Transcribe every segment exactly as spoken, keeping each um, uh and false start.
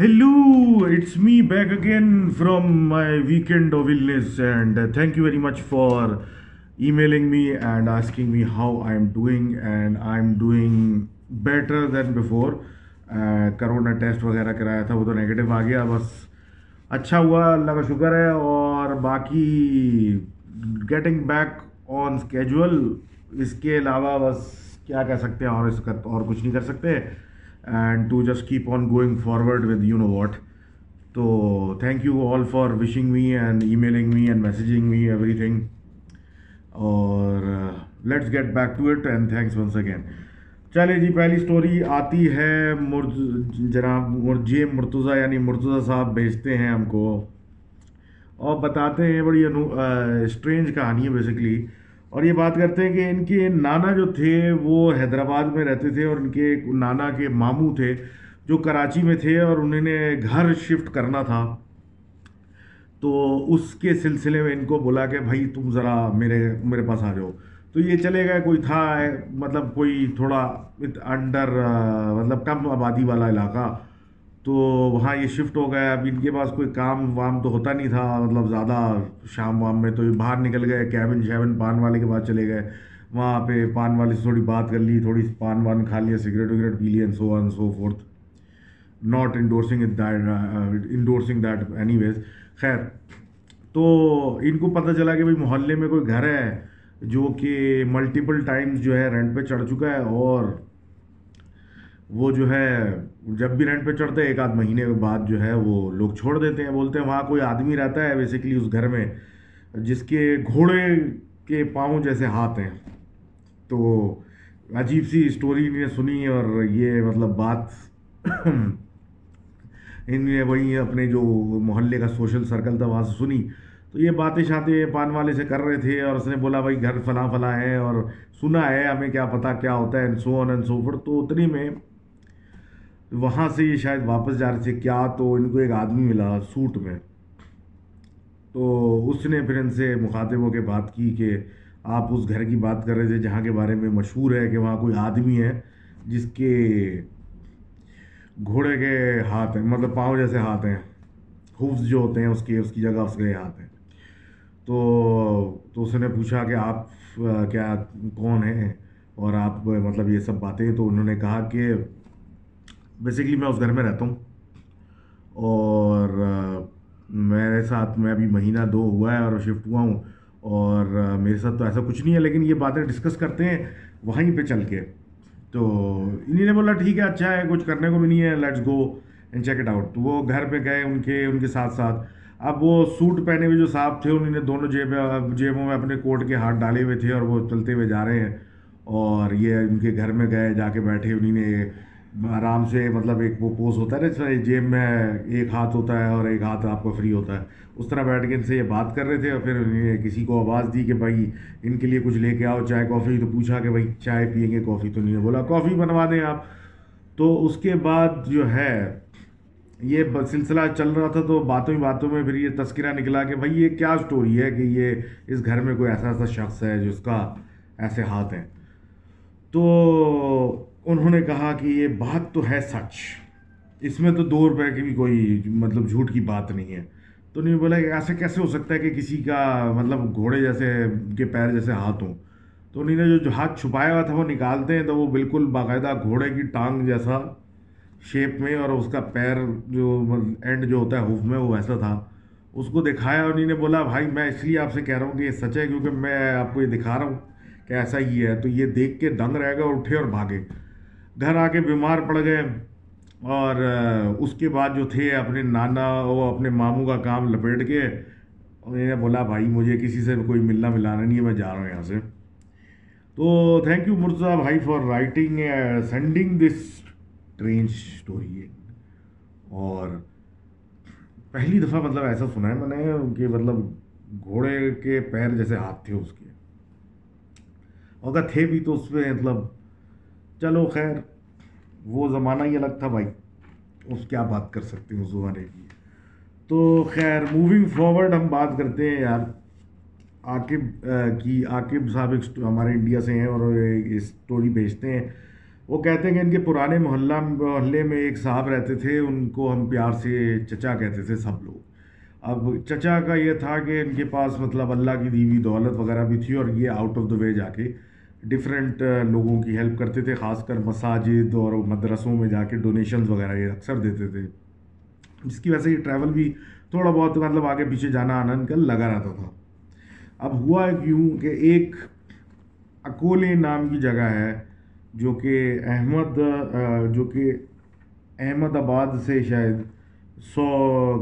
Hello, it's me back again from my weekend of illness, and thank you very much for emailing me and asking me how I'm doing. And I'm doing better than before. Corona test وغیرہ کرایا تھا, وہ تو negative آ گیا, بس اچھا ہوا, اللہ کا شکر ہے. اور باقی گیٹنگ بیک آن اسکیجول, اس کے علاوہ بس کیا کہہ سکتے ہیں, اور اس کا اور کچھ نہیں کر سکتے. And to just keep on going forward with you know what. So thank you all for wishing me and emailing me and messaging me everything. Or uh, let's get back to it and thanks once again. چلے جی, پہلی story آتی ہے جناب مرزا مرتضیٰ یعنی مرتضیٰ صاحب بھیجتے ہیں ہم کو اور بتاتے ہیں بڑی اسٹرینج کہانی ہے بیسکلی. اور یہ بات کرتے ہیں کہ ان کے نانا جو تھے وہ حیدرآباد میں رہتے تھے, اور ان کے نانا کے ماموں تھے جو کراچی میں تھے, اور انہوں نے گھر شفٹ کرنا تھا. تو اس کے سلسلے میں ان کو بولا کہ بھائی تم ذرا میرے میرے پاس آ جاؤ. تو یہ چلے گئے, کوئی تھا مطلب کوئی تھوڑا انڈر مطلب کم آبادی والا علاقہ, تو وہاں یہ شفٹ ہو گیا. اب ان کے پاس کوئی کام وام تو ہوتا نہیں تھا مطلب زیادہ شام وام میں, تو یہ باہر نکل گئے, کیبن شیبن پان والے کے پاس چلے گئے. وہاں پہ پان والے سے تھوڑی بات کر لی, تھوڑی پان وان کھا لیا, سگریٹ وگریٹ پی لی, and so on so forth, not endorsing endorsing that any ویز. خیر, تو ان کو پتہ چلا کہ بھائی محلے میں کوئی گھر ہے جو کہ ملٹیپل ٹائمز جو ہے رینٹ پہ چڑھ چکا ہے, اور وہ جو ہے جب بھی رینٹ پہ چڑھتے ایک آدھ مہینے کے بعد جو ہے وہ لوگ چھوڑ دیتے ہیں. بولتے ہیں وہاں کوئی آدمی رہتا ہے بیسیکلی اس گھر میں جس کے گھوڑے کے پاؤں جیسے ہاتھ ہیں. تو عجیب سی اسٹوری انہوں نے سنی, اور یہ مطلب بات انہوں نے وہیں اپنے جو محلے کا سوشل سرکل تھا وہاں سے سنی. تو یہ باتیں شاتیں پان والے سے کر رہے تھے, اور اس نے بولا بھائی گھر فلاں فلاں ہے اور سنا ہے, ہمیں کیا پتہ کیا ہوتا ہے, and so on and so forth. تو اتنی میں وہاں سے یہ شاید واپس جا رہے تھے کیا, تو ان کو ایک آدمی ملا سوٹ میں. تو اس نے پھر ان سے مخاطب ہو کے بات کی کہ آپ اس گھر کی بات کر رہے تھے جہاں کے بارے میں مشہور ہے کہ وہاں کوئی آدمی ہے جس کے گھوڑے کے ہاتھ ہیں, مطلب پاؤں جیسے ہاتھ ہیں, ہوفز جو ہوتے ہیں اس کے اس کی جگہ اس کے ہاتھ ہیں. تو تو اس نے پوچھا کہ آپ کیا کون ہیں اور آپ مطلب یہ سب باتیں. تو انہوں نے کہا کہ بیسیکلی میں اس گھر میں رہتا ہوں, اور میرے ساتھ میں ابھی مہینہ دو ہوا ہے اور شفٹ ہوا ہوں, اور میرے ساتھ تو ایسا کچھ نہیں ہے, لیکن یہ باتیں ڈسکس کرتے ہیں وہیں پہ چل کے. تو انہی نے بولا ٹھیک ہے, اچھا ہے, کچھ کرنے کو بھی نہیں ہے, let's go and check it out. تو وہ گھر پہ گئے ان کے ان کے ساتھ ساتھ. اب وہ سوٹ پہنے ہوئے جو صاحب تھے انہوں نے دونوں جیب جیبوں میں اپنے کوٹ کے ہاتھ ڈالے ہوئے تھے, اور وہ چلتے ہوئے جا رہے ہیں. اور یہ ان کے گھر میں گئے, جا کے بیٹھے, انہی نے آرام سے مطلب ایک وہ پوز ہوتا ہے نا جس میں جیب میں ایک ہاتھ ہوتا ہے اور ایک ہاتھ آپ کا فری ہوتا ہے, اس طرح بیٹھ کے ان سے یہ بات کر رہے تھے. اور پھر کسی کو آواز دی کہ بھائی ان کے لیے کچھ لے کے آؤ, چائے کافی. تو پوچھا کہ بھائی چائے پئیں گے کافی, تو نہیں بولا کافی بنوا دیں آپ. تو اس کے بعد جو ہے یہ سلسلہ چل رہا تھا, تو باتوں ہی باتوں میں پھر یہ تذکرہ نکلا کہ بھائی یہ کیا سٹوری ہے کہ یہ اس گھر میں کوئی ایسا ایسا شخص ہے جس کا ایسے ہاتھ ہیں. تو انہوں نے کہا کہ یہ بات تو ہے سچ, اس میں تو دو روپے کی بھی کوئی مطلب جھوٹ کی بات نہیں ہے. تو انہوں نے بولا کہ ایسا کیسے ہو سکتا ہے کہ کسی کا مطلب گھوڑے جیسے کے پیر جیسے ہاتھ ہوں. تو انہوں نے جو, جو ہاتھ چھپایا ہوا تھا وہ نکالتے ہیں, تو وہ بالکل باقاعدہ گھوڑے کی ٹانگ جیسا شیپ میں, اور اس کا پیر جو اینڈ جو ہوتا ہے ہوف میں وہ ایسا تھا, اس کو دکھایا. اور انہوں نے بولا بھائی میں اس لیے آپ سے کہہ رہا ہوں کہ یہ سچ ہے کیونکہ میں آپ کو یہ دکھا رہا ہوں کہ ایسا ہی ہے. تو یہ دیکھ کے دنگ رہ گئے اور اٹھے اور بھاگے, گھر آ کے بیمار پڑ گئے. اور اس کے بعد جو تھے اپنے نانا وہ اپنے ماموں کا کام لپیٹ کے انہوں نے بولا بھائی مجھے کسی سے کوئی ملنا ملانا نہیں ہے, میں جا رہا ہوں یہاں سے. تو تھینک یو مرزا بھائی for writing sending this strange story. اور پہلی دفعہ مطلب ایسا سنا ہے میں نے کہ مطلب گھوڑے کے پیر جیسے ہاتھ تھے اس کے, اگر تھے بھی تو اس میں مطلب چلو خیر وہ زمانہ ہی الگ تھا بھائی, اس کیا بات کر سکتے ہیں اس زمانے کی. تو خیر موونگ فارورڈ ہم بات کرتے ہیں یار عاقب کی. عاقب صاحب ہمارے انڈیا سے ہیں اور اسٹوری بھیجتے ہیں. وہ کہتے ہیں کہ ان کے پرانے محلہ محلے میں ایک صاحب رہتے تھے، ان کو ہم پیار سے چچا کہتے تھے سب لوگ. اب چچا کا یہ تھا کہ ان کے پاس مطلب اللہ کی دی ہوئی دولت وغیرہ بھی تھی، اور یہ آؤٹ آف دا وے جا کے ڈفرینٹ لوگوں کی ہیلپ کرتے تھے، خاص کر مساجد اور مدرسوں میں جا کے ڈونیشنز وغیرہ یہ اکثر دیتے تھے، جس کی وجہ سے یہ ٹریول بھی تھوڑا بہت مطلب آگے پیچھے جانا آنا ان کا لگا رہتا تھا. اب ہوا یوں کہ ایک اکولے نام کی جگہ ہے جو کہ احمد جو کہ احمد آباد سے شاید سو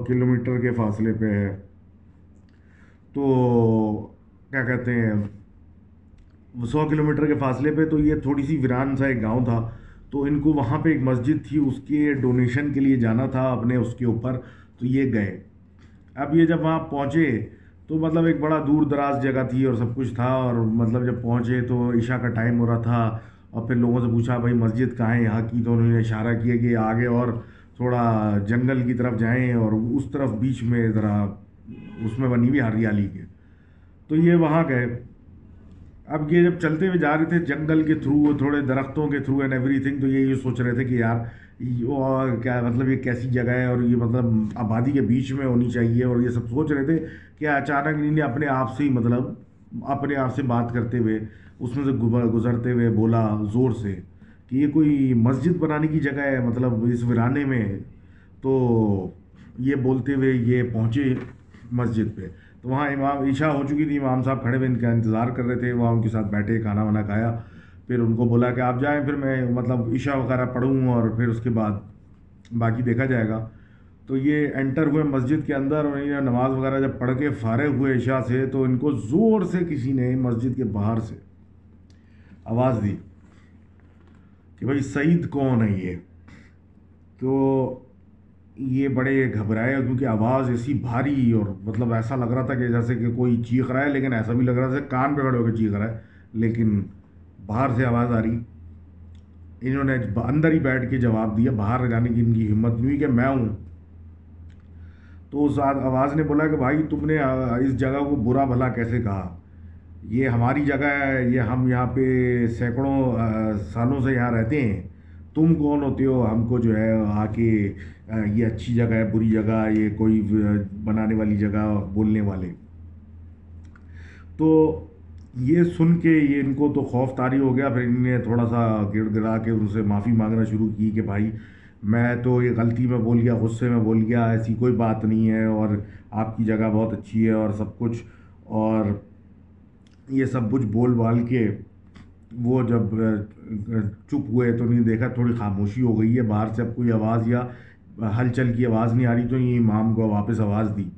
کلومیٹر کے فاصلے پہ ہے، تو کیا کہتے ہیں سو کلومیٹر کے فاصلے پہ، تو یہ تھوڑی سی ویران سا ایک گاؤں تھا. تو ان کو وہاں پہ ایک مسجد تھی، اس کے ڈونیشن کے لیے جانا تھا اپنے اس کے اوپر، تو یہ گئے. اب یہ جب وہاں پہنچے تو مطلب ایک بڑا دور دراز جگہ تھی اور سب کچھ تھا، اور مطلب جب پہنچے تو عشاء کا ٹائم ہو رہا تھا، اور پھر لوگوں سے پوچھا بھائی مسجد کہاں ہے یہاں کی، تو انہوں نے اشارہ کیا کہ آگے اور تھوڑا جنگل کی طرف جائیں، اور اس طرف بیچ میں ذرا اس میں بنی ہوئی ہریالی کے، تو یہ وہاں گئے. اب یہ جب چلتے ہوئے جا رہے تھے جنگل کے تھرو اور تھوڑے درختوں کے تھرو اینڈ ایوری تھنگ، تو یہ یہ سوچ رہے تھے کہ یار کیا مطلب یہ کیسی جگہ ہے، اور یہ مطلب آبادی کے بیچ میں ہونی چاہیے، اور یہ سب سوچ رہے تھے کہ اچانک انہیں اپنے آپ سے ہی مطلب اپنے آپ سے بات کرتے ہوئے اس میں سے گزرتے ہوئے بولا زور سے کہ یہ کوئی مسجد بنانے کی جگہ ہے مطلب اس ویرانے میں. تو یہ بولتے ہوئے یہ پہنچے مسجد پہ، تو وہاں امام عشاء ہو چکی تھی، امام صاحب کھڑے ہوئے ان کا انتظار کر رہے تھے، وہاں ان کے ساتھ بیٹھے، کھانا وانا کھایا، پھر ان کو بولا کہ آپ جائیں، پھر میں مطلب عشاء وغیرہ پڑھوں اور پھر اس کے بعد باقی دیکھا جائے گا. تو یہ انٹر ہوئے مسجد کے اندر، اور انہیں نماز وغیرہ جب پڑھ کے فارغ ہوئے عشاء سے، تو ان کو زور سے کسی نے مسجد کے باہر سے آواز دی کہ بھائی سعید کون ہے یہ. تو یہ بڑے گھبرائے کیونکہ آواز ایسی بھاری اور مطلب ایسا لگ رہا تھا کہ جیسے کہ کوئی چیخ رہا ہے، لیکن ایسا بھی لگ رہا تھا کان پہ کھڑے ہو کے چیخ رہا ہے، لیکن باہر سے آواز آ رہی. انہوں نے اندر ہی بیٹھ کے جواب دیا، باہر جانے کی ان کی ہمت نہیں ہوئی کہ میں ہوں. تو اس آواز نے بولا کہ بھائی تم نے اس جگہ کو برا بھلا کیسے کہا، یہ ہماری جگہ ہے، یہ ہم یہاں پہ سینکڑوں سالوں سے یہاں رہتے ہیں، تم کون ہوتے ہو ہم کو جو ہے آ کے یہ اچھی جگہ ہے بری جگہ، یہ کوئی بنانے والی جگہ بولنے والے. تو یہ سن کے یہ ان کو تو خوف طاری ہو گیا، پھر ان نے تھوڑا سا گڑ گڑا کے ان سے معافی مانگنا شروع کی کہ بھائی میں تو یہ غلطی میں بول گیا، غصے میں بول گیا، ایسی کوئی بات نہیں ہے، اور آپ کی جگہ بہت اچھی ہے اور سب کچھ. اور یہ سب کچھ بول بال کے وہ جب چپ ہوئے تو نہیں دیکھا تھوڑی خاموشی ہو گئی ہے، باہر سے اب کوئی آواز یا ہلچل کی آواز نہیں آ رہی، تو یہ امام کو واپس آواز دی.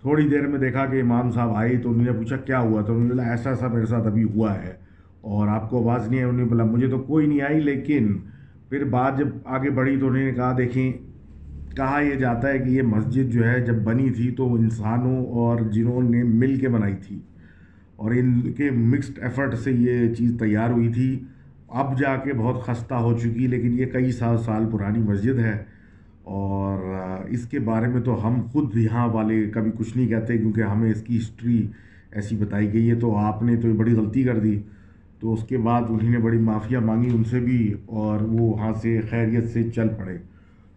تھوڑی دیر میں دیکھا کہ امام صاحب آئے، تو انہوں نے پوچھا کیا ہوا، تو انہوں نے بولا ایسا ایسا میرے ساتھ ابھی ہوا ہے اور آپ کو آواز نہیں آئی. انہوں نے بولا مجھے تو کوئی نہیں آئی، لیکن پھر بات جب آگے بڑھی تو انہوں نے کہا دیکھیں کہا یہ جاتا ہے کہ یہ مسجد جو ہے جب بنی تھی تو انسانوں اور جنوں نے مل کے بنائی تھی، اور ان کے مکسڈ ایفرٹ سے یہ چیز تیار ہوئی تھی. اب جا کے بہت خستہ ہو چکی، لیکن یہ کئی سال سال پرانی مسجد ہے، اور اس کے بارے میں تو ہم خود یہاں والے کبھی کچھ نہیں کہتے کیونکہ ہمیں اس کی ہسٹری ایسی بتائی گئی ہے. تو آپ نے تو بڑی غلطی کر دی. تو اس کے بعد انہوں نے بڑی معافیاں مانگی ان سے بھی، اور وہ وہاں سے خیریت سے چل پڑے.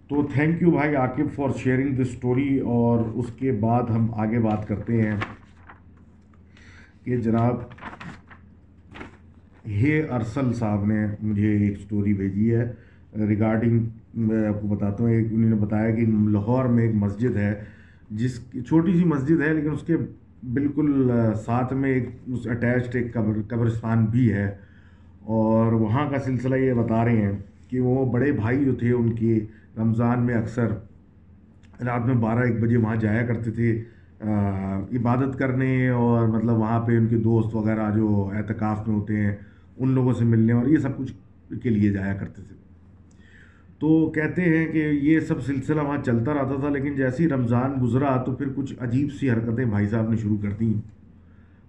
تو تھینک یو بھائی Aqib for sharing the story. اور اس کے بعد ہم آگے بات کرتے ہیں کہ جناب ہے ارسل صاحب نے مجھے ایک اسٹوری بھیجی ہے ریگارڈنگ، میں آپ کو بتاتا ہوں. ایک انہوں نے بتایا کہ لاہور میں ایک مسجد ہے، جس کی چھوٹی سی مسجد ہے، لیکن اس کے بالکل ساتھ میں ایک اس اٹیچڈ ایک قبر قبرستان بھی ہے. اور وہاں کا سلسلہ یہ بتا رہے ہیں کہ وہ بڑے بھائی جو تھے ان کے رمضان میں اکثر رات میں بارہ ایک بجے وہاں جایا کرتے تھے عبادت کرنے، اور مطلب وہاں پہ ان کے دوست وغیرہ جو اعتکاف میں ہوتے ہیں ان لوگوں سے ملنے اور یہ سب کچھ کے لیے جایا کرتے تھے. تو کہتے ہیں کہ یہ سب سلسلہ وہاں چلتا رہتا تھا، لیکن جیسے ہی رمضان گزرا تو پھر کچھ عجیب سی حرکتیں بھائی صاحب نے شروع کر دیں.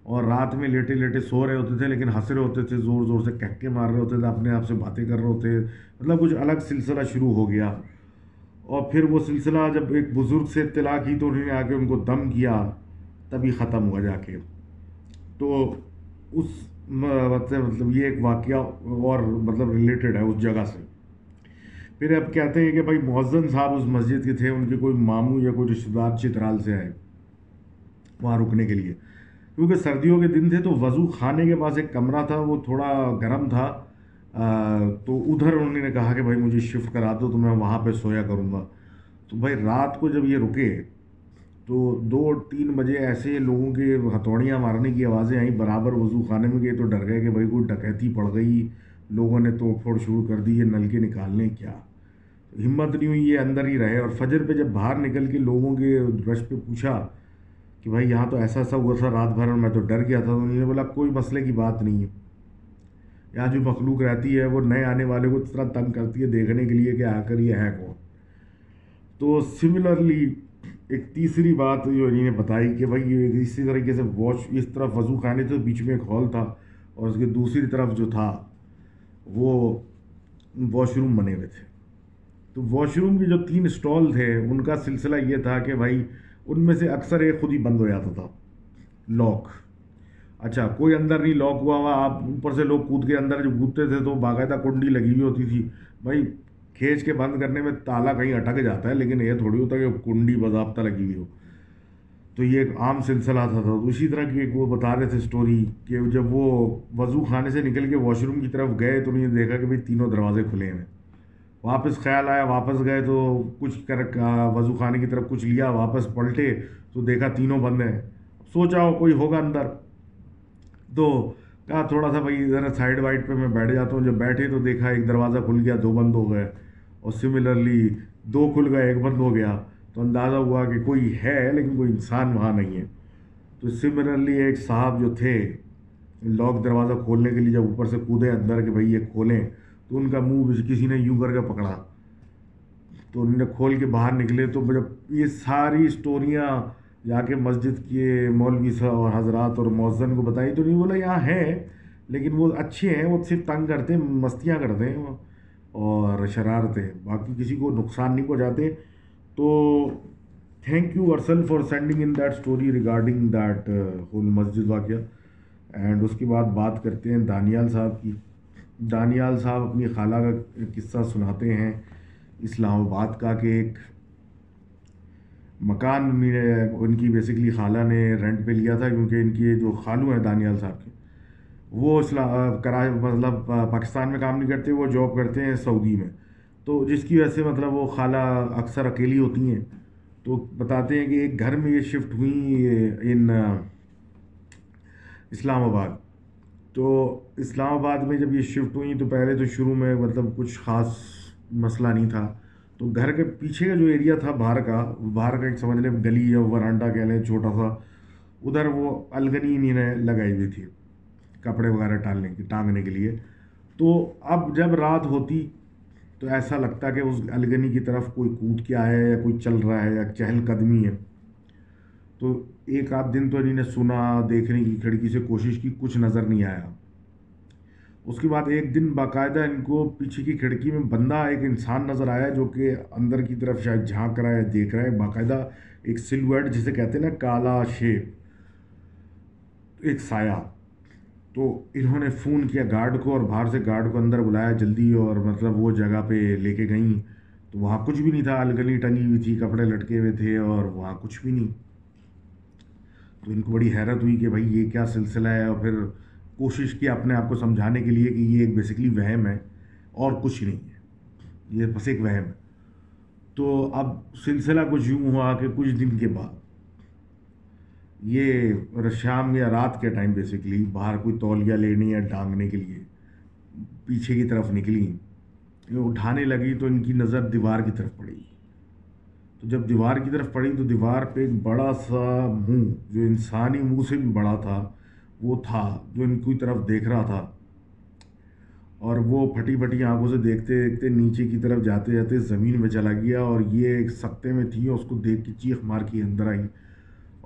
اور رات میں لیٹے لیٹے سو رہے ہوتے تھے، لیکن ہنس رہے ہوتے تھے، زور زور سے کہکے مار رہے ہوتے تھے، اپنے آپ سے باتیں کر رہے ہوتے، مطلب کچھ الگ سلسلہ شروع ہو گیا. اور پھر وہ سلسلہ جب ایک بزرگ سے اطلاع کی تو انہوں نے آ کے ان کو دم کیا، تبھی ختم ہوا جا کے. تو اس مطلب یہ ایک واقعہ اور مطلب ریلیٹڈ ہے اس جگہ سے. پھر اب کہتے ہیں کہ بھائی مؤذن صاحب اس مسجد کے تھے, ان کے کوئی ماموں یا کوئی رشتہ دار چترال سے آئے وہاں رکنے کے لیے. کیونکہ سردیوں کے دن تھے تو وضو خانے کے پاس ایک کمرہ تھا, وہ تھوڑا گرم تھا, تو ادھر انہوں نے کہا کہ بھائی مجھے شفٹ کرا دو تو میں وہاں پہ سویا کروں گا. تو بھائی رات کو جب یہ رکے تو دو تین بجے ایسے لوگوں کے ہتھوڑیاں مارنے کی آوازیں آئیں, برابر وضو خانے میں گئے تو ڈر گئے کہ بھائی کوئی ڈکیتی پڑ گئی, لوگوں نے توڑ پھوڑ شروع کر دی, یہ نل کے نکالنے کیا ہمت نہیں ہوئی, یہ اندر ہی رہے. اور فجر پہ جب باہر نکل کے لوگوں کے رش پہ پوچھا کہ بھائی یہاں تو ایسا سا ہوا تھا رات بھر اور میں تو ڈر گیا تھا, تو انہوں نے بولا کوئی مسئلے کی بات نہیں ہے, یہاں جو مخلوق رہتی ہے وہ نئے آنے والے کو اتنا تنگ کرتی ہے دیکھنے کے لیے کہ آ کر یہ ہے کون. تو سملرلی ایک تیسری بات جو انہیں بتائی کہ بھائی یہ اسی طریقے سے واش اس طرف وضو خانے تھے, بیچ میں ایک ہال تھا اور اس کے دوسری طرف جو تھا وہ واش روم بنے ہوئے تھے. تو واش روم کے جو تین اسٹال تھے ان کا سلسلہ یہ تھا کہ بھائی ان میں سے اکثر ایک خود ہی بند ہو جاتا تھا لاک, اچھا کوئی اندر نہیں لاک ہوا ہوا, آپ اوپر سے لوگ کود کے اندر جو کودتے تھے تو باقاعدہ کنڈی لگی ہوئی ہوتی تھی, بھائی کھینچ کے بند کرنے میں تالا کہیں اٹک جاتا ہے لیکن یہ تھوڑی ہوتا کہ کنڈی باضابطہ لگی ہوئی ہو. تو یہ ایک عام سلسلہ تھا. تو اسی طرح کی ایک وہ بتا رہے تھے اسٹوری کہ جب وہ وضو خانے سے نکل کے واش روم کی طرف گئے تو انہوں نے دیکھا کہ بھائی تینوں دروازے کھلے ہیں. واپس خیال آیا, واپس گئے تو کچھ کر وضو خانے کی طرف کچھ لیا, واپس پلٹے تو دیکھا تینوں بند ہیں. سوچا ہو کوئی ہوگا اندر, تو کہا تھوڑا سا بھائی ذرا سائڈ وائڈ پہ میں بیٹھ جاتا ہوں. جب بیٹھے تو دیکھا ایک دروازہ کھل گیا, دو بند ہو گئے, اور سملرلی دو کھل گئے ایک بند ہو گیا. تو اندازہ ہوا کہ کوئی ہے لیکن کوئی انسان وہاں نہیں ہے. تو سملرلی ایک صاحب جو تھے لاک دروازہ کھولنے کے لیے جب اوپر سے کودے اندر کہ بھائی یہ کھولیں, تو ان کا منہ کسی نے یوں کر کے پکڑا تو انہوں نے کھول کے باہر نکلے. تو جب یہ ساری اسٹوریاں جا کے مسجد کے مولوی صاحب اور حضرات اور مؤذن کو بتائی تو نہیں بولا یہاں ہیں لیکن وہ اچھے ہیں, وہ صرف تنگ کرتے ہیں, مستیاں کرتے ہیں اور شرارتیں, باقی کسی کو نقصان نہیں پہنچاتے. تو thank you Arsal for sending in that story regarding that whole مسجد واقعہ. اینڈ اس کے بعد بات کرتے ہیں دانیال صاحب کی. دانیال صاحب اپنی خالہ کا قصہ سناتے ہیں اسلام آباد کا, کہ ایک مکان ان کی بیسکلی خالہ نے رینٹ پہ لیا تھا کیونکہ ان کے جو خالو ہیں دانیال صاحب کے وہ اسلام کرائے مطلب پاکستان میں کام نہیں کرتے, وہ جاب کرتے ہیں سعودی میں, تو جس کی وجہ سے مطلب وہ خالہ اکثر اکیلی ہوتی ہیں. تو بتاتے ہیں کہ ایک گھر میں یہ شفٹ ہوئیں ان اسلام آباد. تو اسلام آباد میں جب یہ شفٹ ہوئی تو پہلے تو شروع میں مطلب کچھ خاص مسئلہ نہیں تھا. تو گھر کے پیچھے کا جو ایریا تھا باہر کا, باہر کا ایک سمجھ لیں گلی یا ورانڈا کہہ لیں چھوٹا سا, ادھر وہ الگنی انہیں نے لگائی ہوئی تھی کپڑے وغیرہ ٹالنے کی ٹانگنے کے لیے. تو اب جب رات ہوتی تو ایسا لگتا کہ اس الگنی کی طرف کوئی کود کے آیا ہے یا کوئی چل رہا ہے یا چہل قدمی ہے. تو ایک آدھ دن تو انہیں نے سنا, دیکھنے کی کھڑکی سے کوشش کی, کچھ نظر نہیں آیا. اس کے بعد ایک دن باقاعدہ ان کو پیچھے کی کھڑکی میں بندہ ایک انسان نظر آیا جو کہ اندر کی طرف شاید جھانک رہا ہے, دیکھ رہا ہے, باقاعدہ ایک سلویٹ جسے کہتے ہیں نا کالا شیپ, ایک سایہ. تو انہوں نے فون کیا گارڈ کو اور باہر سے گارڈ کو اندر بلایا جلدی, اور مطلب وہ جگہ پہ لے کے گئیں تو وہاں کچھ بھی نہیں تھا, الگنی ٹنگی ہوئی تھی, کپڑے لٹکے ہوئے تھے اور وہاں کچھ بھی نہیں. تو ان کو بڑی حیرت ہوئی کہ بھائی یہ کیا سلسلہ ہے, اور پھر کوشش کی اپنے آپ کو سمجھانے کے لیے کہ یہ ایک بیسکلی وہم ہے اور کچھ نہیں ہے, یہ بس ایک وہم ہے. تو اب سلسلہ کچھ یوں ہوا کہ کچھ دن کے بعد یہ شام یا رات کے ٹائم بیسکلی باہر کوئی تولیہ لینے یا ڈانگنے کے لیے پیچھے کی طرف نکلی, اٹھانے لگی تو ان کی نظر دیوار کی طرف پڑی. تو جب دیوار کی طرف پڑی تو دیوار پہ ایک بڑا سا منہ جو انسانی منہ سے بھی بڑا تھا وہ تھا جو ان کی طرف دیکھ رہا تھا, اور وہ پھٹی پھٹی آنکھوں سے دیکھتے دیکھتے نیچے کی طرف جاتے جاتے زمین میں چلا گیا. اور یہ ایک سکتے میں تھی, اس کو دیکھ کے چیخ مار کے اندر آئی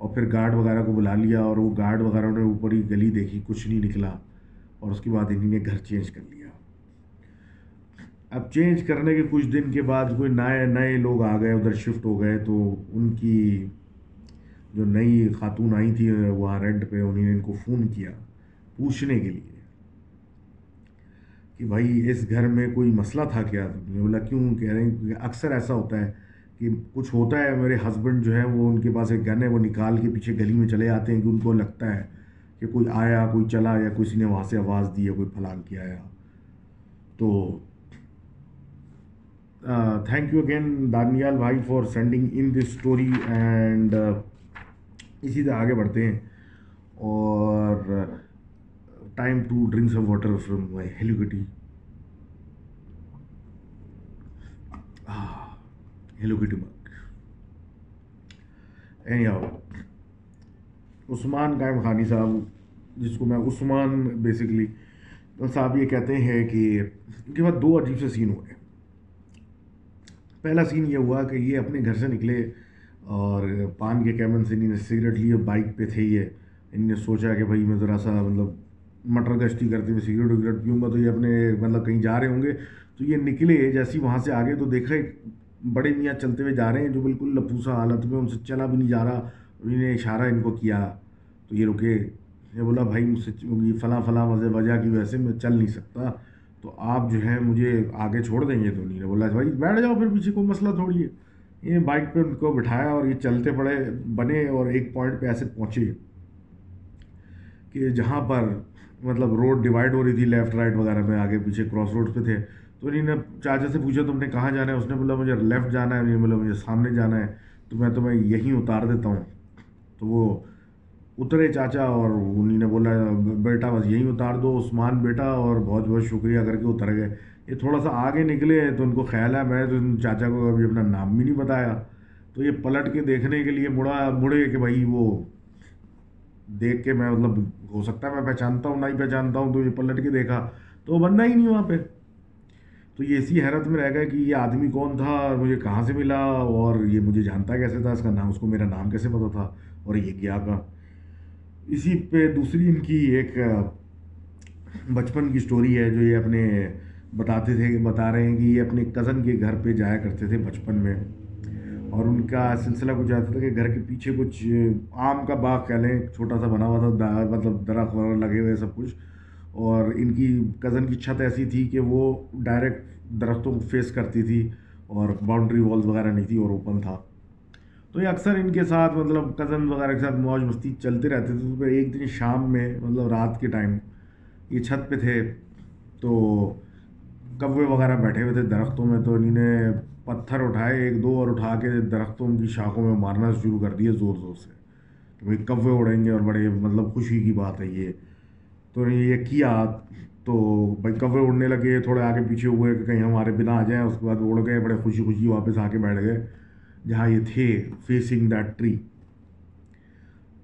اور پھر گارڈ وغیرہ کو بلا لیا, اور وہ گارڈ وغیرہ نے اوپر ہی گلی دیکھی, کچھ نہیں نکلا, اور اس کے بعد انہوں نے گھر چینج کر لیا. اب چینج کرنے کے کچھ دن کے بعد کوئی نئے نئے لوگ آ گئے, ادھر شفٹ ہو گئے. تو ان کی جو نئی خاتون آئی تھی وہاں رینٹ پہ, انہوں نے ان کو فون کیا پوچھنے کے لیے کہ بھائی اس گھر میں کوئی مسئلہ تھا کیا؟ بولا کیوں کہہ رہے ہیں اکثر ایسا ہوتا ہے کہ کچھ ہوتا ہے، میرے ہسبینڈ جو ہے وہ ان کے پاس ایک گن ہے، وہ نکال کے پیچھے گلی میں چلے آتے ہیں کہ ان کو لگتا ہے کہ کوئی آیا، کوئی چلا، یا کسی نے وہاں سے آواز دی ہے، کوئی پھلان کے آیا. تو تھینک یو اگین دانیال بھائی for sending in this story, and اسی طرح آگے بڑھتے ہیں. اور time to drink some water from my Hello Kitty Hello Kitty mug. Any how, عثمان قائم خانی صاحب، جس کو میں عثمان بیسکلی صاحب یہ کہتے ہیں، کہ ان کے بعد دو عجیب سے سین ہوئے. پہلا سین یہ ہوا کہ یہ اپنے گھر سے نکلے اور پان کے کیمن سے انہوں نے سگریٹ لیے، بائک پہ تھے یہ. انہوں نے سوچا کہ بھائی میں ذرا سا مطلب مٹر گشتی کرتے ہوئے سگریٹ وگریٹ پیوں گا تو یہ اپنے مطلب کہیں جا رہے ہوں گے. تو یہ نکلے، جیسے وہاں سے آگے تو دیکھا بڑے میاں چلتے ہوئے جا رہے ہیں جو بالکل لپوسا حالت میں، ان سے چلا بھی نہیں جا رہا. انہوں نے اشارہ ان کو کیا تو یہ رکے. یہ بولا بھائی مجھ سے فلاں فلاں وجہ کی وجہ سے میں چل نہیں سکتا، تو آپ جو ہے مجھے آگے چھوڑ دیں گے؟ تو انہوں نے بولا بھائی بیٹھ جاؤ، پھر پیچھے کوئی مسئلہ تھوڑی ہے. یہ بائک پہ ان کو بٹھایا اور یہ چلتے پڑے بنے اور ایک پوائنٹ پہ ایسے پہنچے کہ جہاں پر مطلب روڈ ڈیوائڈ ہو رہی تھی لیفٹ رائٹ وغیرہ میں، آگے پیچھے کراس روڈ پہ تھے. تو انہوں نے چاچا سے پوچھا تم نے کہاں جانا ہے؟ اس نے بولا مجھے لیفٹ جانا ہے. انہوں نے بولا مجھے سامنے جانا ہے، تو میں تمہیں یہیں اتار دیتا ہوں. تو وہ اترے چاچا اور انہوں نے بولا بیٹا بس یہیں اتار دو عثمان بیٹا، اور بہت بہت شکریہ کر کے اتر گئے. یہ تھوڑا سا آگے نکلے تو ان کو خیال ہے میں تو ان چاچا کو ابھی اپنا نام بھی نہیں بتایا، تو یہ پلٹ کے دیکھنے کے لیے مڑا مڑے کہ بھائی وہ دیکھ کے میں مطلب ہو سکتا ہے میں پہچانتا ہوں نہ ہی پہچانتا ہوں. تو یہ پلٹ کے دیکھا تو وہ بندہ ہی نہیں وہاں پہ. تو یہ اسی حیرت میں رہ گئے کہ یہ آدمی کون تھا اور مجھے کہاں سے ملا، اور یہ مجھے جانتا کیسے تھا، اس کا نام اس کو میرا نام کیسے پتا تھا، اور یہ کیا کا. اسی پہ دوسری ان کی ایک بچپن کی سٹوری ہے جو یہ اپنے بتاتے تھے، بتا رہے ہیں کہ یہ اپنے کزن کے گھر پہ جایا کرتے تھے بچپن میں، اور ان کا سلسلہ کچھ آتا تھا کہ گھر کے پیچھے کچھ آم کا باغ کہہ لیں چھوٹا سا بنا ہوا تھا، مطلب درخت وغیرہ لگے ہوئے سب کچھ. اور ان کی کزن کی چھت ایسی تھی کہ وہ ڈائریکٹ درختوں کو فیس کرتی تھی، اور باؤنڈری والز وغیرہ نہیں تھی اور اوپن تھا. تو یہ اکثر ان کے ساتھ مطلب کزن وغیرہ کے ساتھ موج مستی چلتے رہتے تھے. پھر ایک دن شام میں مطلب رات کے ٹائم یہ چھت پہ تھے تو کوے وغیرہ بیٹھے ہوئے تھے درختوں میں، تو انہوں نے پتھر اٹھائے ایک دو اور اٹھا کے درختوں کی شاخوں میں مارنا شروع کر دیے زور زور سے کہ بھائی کوے اڑیں گے اور بڑے مطلب خوشی کی بات ہے یہ. تو انہوں نے یہ کیا تو بھائی کوے اڑنے لگے، تھوڑے آگے پیچھے ہوئے کہ کہیں ہمارے بنا آ جائیں. اس کے بعد اڑ گئے، بڑے خوشی خوشی واپس آ کے بیٹھ گئے جہاں یہ تھے، فیسنگ دیٹ ٹری.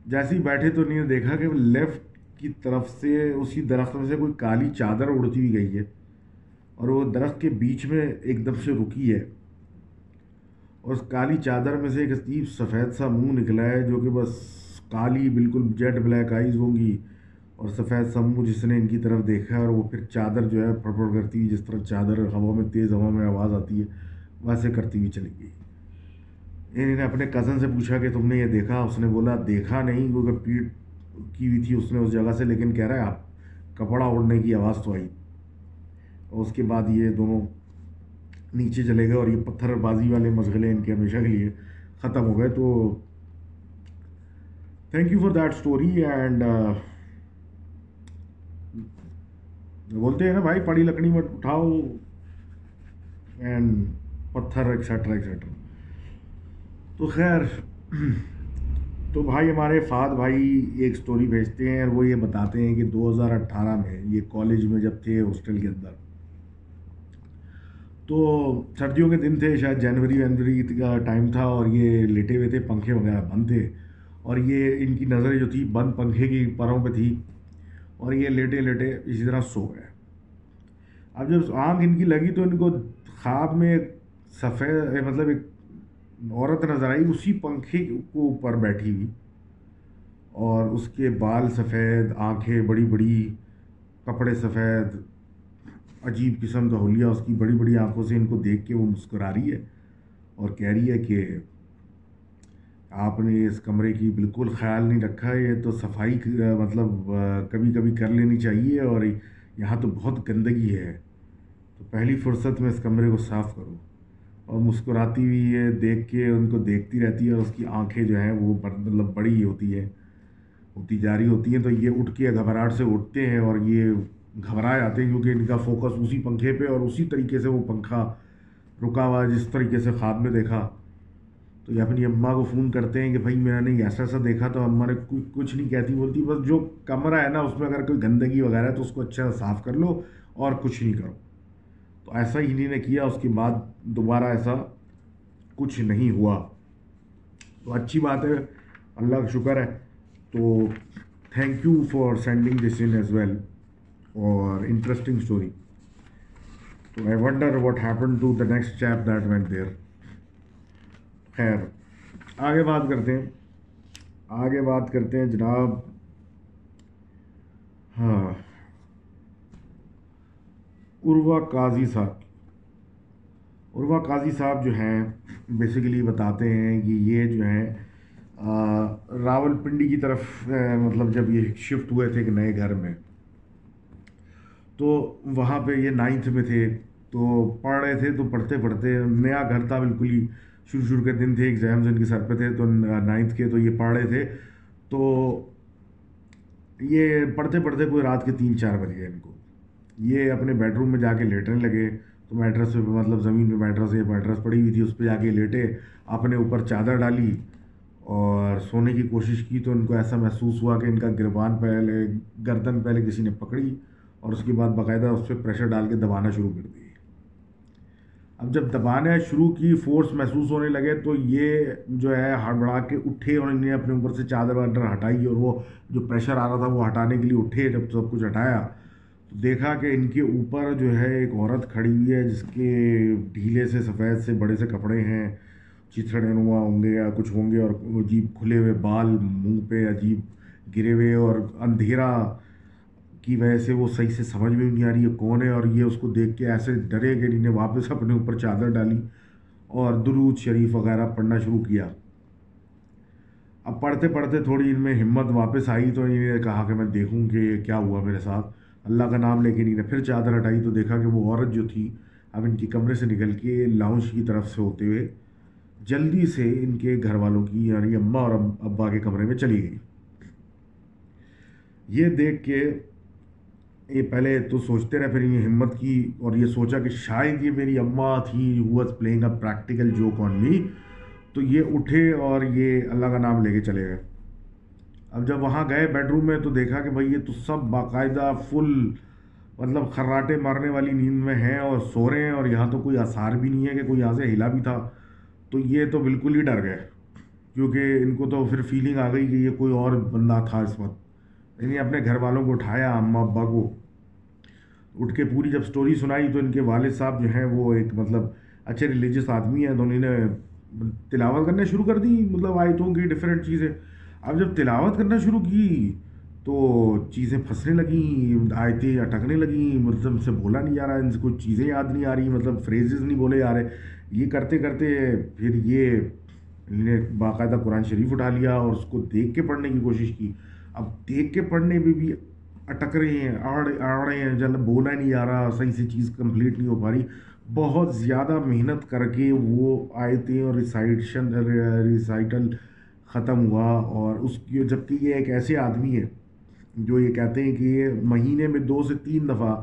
جیسے ہی بیٹھے تو انہوں نے دیکھا کہ لیفٹ کی طرف سے اسی درخت میں سے کوئی کالی چادر اڑتی ہوئی گئی ہے، اور وہ درخت کے بیچ میں ایک دم سے رکی ہے، اور اس کالی چادر میں سے ایک عجیب سفید سا منہ نکلا ہے جو کہ بس کالی بالکل جیٹ بلیک آئیز ہوں گی، اور سفید سا منہ جس نے ان کی طرف دیکھا، اور وہ پھر چادر جو ہے پھڑ پھڑ کرتی ہوئی، جس طرح چادر ہوا میں تیز ہوا میں آواز آتی ہے ویسے کرتی ہوئی چلی گئی. انہوں نے اپنے کزن سے پوچھا کہ تم نے یہ دیکھا؟ اس نے بولا دیکھا نہیں، کیونکہ پیٹ کی ہوئی تھی اس نے اس جگہ سے، لیکن کہہ رہا ہے آپ کپڑا اوڑھنے کی آواز تو آئی. اور اس کے بعد یہ دونوں نیچے چلے گئے اور یہ پتھر بازی والے مشغلے ان کے ہمیشہ کے لیے ختم ہو گئے. تو thank you for that story. And بولتے ہیں نا بھائی پڑی لکڑی مت اٹھاؤ اینڈ پتھر ایکسیٹرا ایکسیٹرا. تو خیر تو بھائی ہمارے فہد بھائی ایک سٹوری بھیجتے ہیں اور وہ یہ بتاتے ہیں کہ دو ہزار اٹھارہ میں یہ کالج میں جب تھے ہاسٹل کے اندر، تو سردیوں کے دن تھے، شاید جنوری ونوری کا ٹائم تھا، اور یہ لیٹے ہوئے تھے، پنکھے وغیرہ بند تھے، اور یہ ان کی نظریں جو تھی بند پنکھے کی پروں پہ تھی، اور یہ لیٹے لیٹے اسی طرح سو گئے. اب جب آنکھ ان کی لگی تو ان کو خواب میں ایک سفید مطلب ایک عورت نظر آئی اسی پنکھے کو اوپر بیٹھی ہوئی، اور اس کے بال سفید، آنکھیں بڑی بڑی، کپڑے سفید، عجیب قسم کا ہولیا اس کی بڑی بڑی آنکھوں سے. ان کو دیکھ کے وہ مسکرا رہی ہے اور کہہ رہی ہے کہ آپ نے اس کمرے کی بالکل خیال نہیں رکھا، یہ تو صفائی مطلب کبھی کبھی کر لینی چاہیے، اور یہاں تو بہت گندگی ہے، تو پہلی فرصت میں اس کمرے کو صاف کروں۔ اور مسکراتی ہوئی ہے دیکھ کے ان کو دیکھتی رہتی ہے، اور اس کی آنکھیں جو ہیں وہ مطلب بڑی ہوتی ہے ہوتی جا رہی ہوتی ہیں، تو یہ اٹھ کے گھبراہٹ سے اٹھتے ہیں اور یہ گھبرائے آتے ہیں کیونکہ ان کا فوکس اسی پنکھے پہ اور اسی طریقے سے وہ پنکھا رکا ہوا جس طریقے سے خواب میں دیکھا۔ تو یہ اپنی اماں کو فون کرتے ہیں کہ بھائی میں نے ایسا ایسا دیکھا، تو اماں نے کچھ نہیں کہتی، بولتی بس جو کمرہ ہے نا اس میں اگر کوئی گندگی وغیرہ ہے تو اس کو اچھا صاف کر لو اور کچھ نہیں کرو۔ تو ایسا ہی انہیں نے کیا، اس کے بعد دوبارہ ایسا کچھ نہیں ہوا، تو اچھی بات ہے، اللہ کا شکر ہے۔ تو thank you for sending this in as well, اور انٹرسٹنگ اسٹوری۔ تو I wonder what happen to the next chap that went there. خیر آگے بات کرتے ہیں آگے بات کرتے ہیں جناب۔ ہاں، عروہ قاضی صاحب عروہ قاضی صاحب جو ہیں بیسیکلی بتاتے ہیں کہ یہ جو ہیں راول پنڈی کی طرف، مطلب جب یہ شفٹ ہوئے تھے ایک نئے گھر میں، تو وہاں پہ یہ نائنتھ میں تھے، تو پڑھ رہے تھے، تو پڑھتے پڑھتے نیا گھر تھا، بالکل ہی شروع شروع کے دن تھے، ایگزامز ان کے سر پہ تھے، تو نائنتھ کے، تو یہ پڑھ رہے تھے، تو یہ پڑھتے پڑھتے کوئی رات کے تین چار بج گئے ان کو، یہ اپنے بیڈ روم میں جا کے لیٹنے لگے، تو میٹرس پہ، مطلب زمین پہ میٹرس یہ میٹرس پڑی ہوئی تھی، اس پہ جا کے لیٹے، اپنے اوپر چادر ڈالی اور سونے کی کوشش کی، تو ان کو ایسا محسوس ہوا کہ ان کا گربان پہلے گردن پہلے کسی نے پکڑی اور اس کے بعد باقاعدہ اس پہ پریشر ڈال کے دبانا شروع کر دی۔ اب جب دبانا شروع کی، فورس محسوس ہونے لگے، تو یہ جو ہے ہڑبڑا کے اٹھے اور انہیں اپنے اوپر سے چادر واڈر ہٹائی، اور وہ جو پریشر آ رہا تھا وہ ہٹانے کے لیے اٹھے۔ جب سب کچھ ہٹایا تو دیکھا کہ ان کے اوپر جو ہے ایک عورت کھڑی ہوئی ہے، جس کے ڈھیلے سے سفید سے بڑے سے کپڑے ہیں، چتھڑے نما ہوں گے یا کچھ ہوں گے، اور عجیب کھلے ہوئے بال، منہ پہ عجیب گرے ہوئے، اور اندھیرا کی وجہ سے وہ صحیح سے سمجھ میں نہیں آ رہی ہے کون ہے، اور یہ اس کو دیکھ کے ایسے ڈرے کہ انہیں واپس اپنے اوپر چادر ڈالی اور درود شریف وغیرہ پڑھنا شروع کیا۔ اب پڑھتے پڑھتے تھوڑی ان میں ہمت واپس آئی، تو انہیں کہا کہ میں دیکھوں کہ کیا ہوا میرے ساتھ، اللہ کا نام لے کے انہیں پھر چادر ہٹائی، تو دیکھا کہ وہ عورت جو تھی اب ان کے کمرے سے نکل کے لاؤنج کی طرف سے ہوتے ہوئے جلدی سے ان کے گھر والوں کی، یعنی اماں اور ابا کے کمرے میں چلی گئی۔ یہ دیکھ کے یہ پہلے تو سوچتے رہے، پھر یہ ہمت کی اور یہ سوچا کہ شاید یہ میری اماں تھی، who was playing a practical joke on me، تو یہ اٹھے اور یہ اللہ کا نام لے کے چلے گئے۔ اب جب وہاں گئے بیڈ روم میں، تو دیکھا کہ بھائی یہ تو سب باقاعدہ فل مطلب خراٹے مارنے والی نیند میں ہیں اور سو رہے ہیں، اور یہاں تو کوئی آثار بھی نہیں ہے کہ کوئی یہاں سے ہلا بھی تھا، تو یہ تو بالکل ہی ڈر گئے، کیونکہ ان کو تو پھر فیلنگ آ گئی کہ یہ کوئی اور بندہ تھا اس وقت۔ انہیں اپنے گھر والوں کو اٹھایا، اماں ابا کو اٹھ کے پوری جب اسٹوری سنائی، تو ان کے والد صاحب جو ہیں وہ ایک مطلب اچھے ریلیجیس آدمی ہیں، تو انہوں نے تلاوت کرنا شروع کر دی، مطلب آیتوں کی ڈفرینٹ چیزیں۔ اب جب تلاوت کرنا شروع کی تو چیزیں پھنسنے لگیں، آیتیں اٹکنے لگیں، مطلب سے بولا نہیں جا رہا، ان سے کچھ چیزیں یاد نہیں آ رہی، مطلب فریزز نہیں بولے جا رہے۔ یہ کرتے کرتے پھر یہ انہوں نے باقاعدہ قرآن شریف اٹھا لیا اور اس کو دیکھ کے پڑھنے کی کوشش کی۔ اب دیکھ کے پڑھنے میں بھی اٹک رہے ہیں، آڑ آڑ رہے ہیں، جب بولا نہیں جا رہا، صحیح سے چیز کمپلیٹ نہیں ہو پا رہی۔ بہت زیادہ محنت کر کے وہ آیتیں اور ریسائٹشن ریسائٹل ختم ہوا، اور اس کی جب کہ یہ ایک ایسے آدمی ہے جو یہ کہتے ہیں کہ یہ مہینے میں دو سے تین دفعہ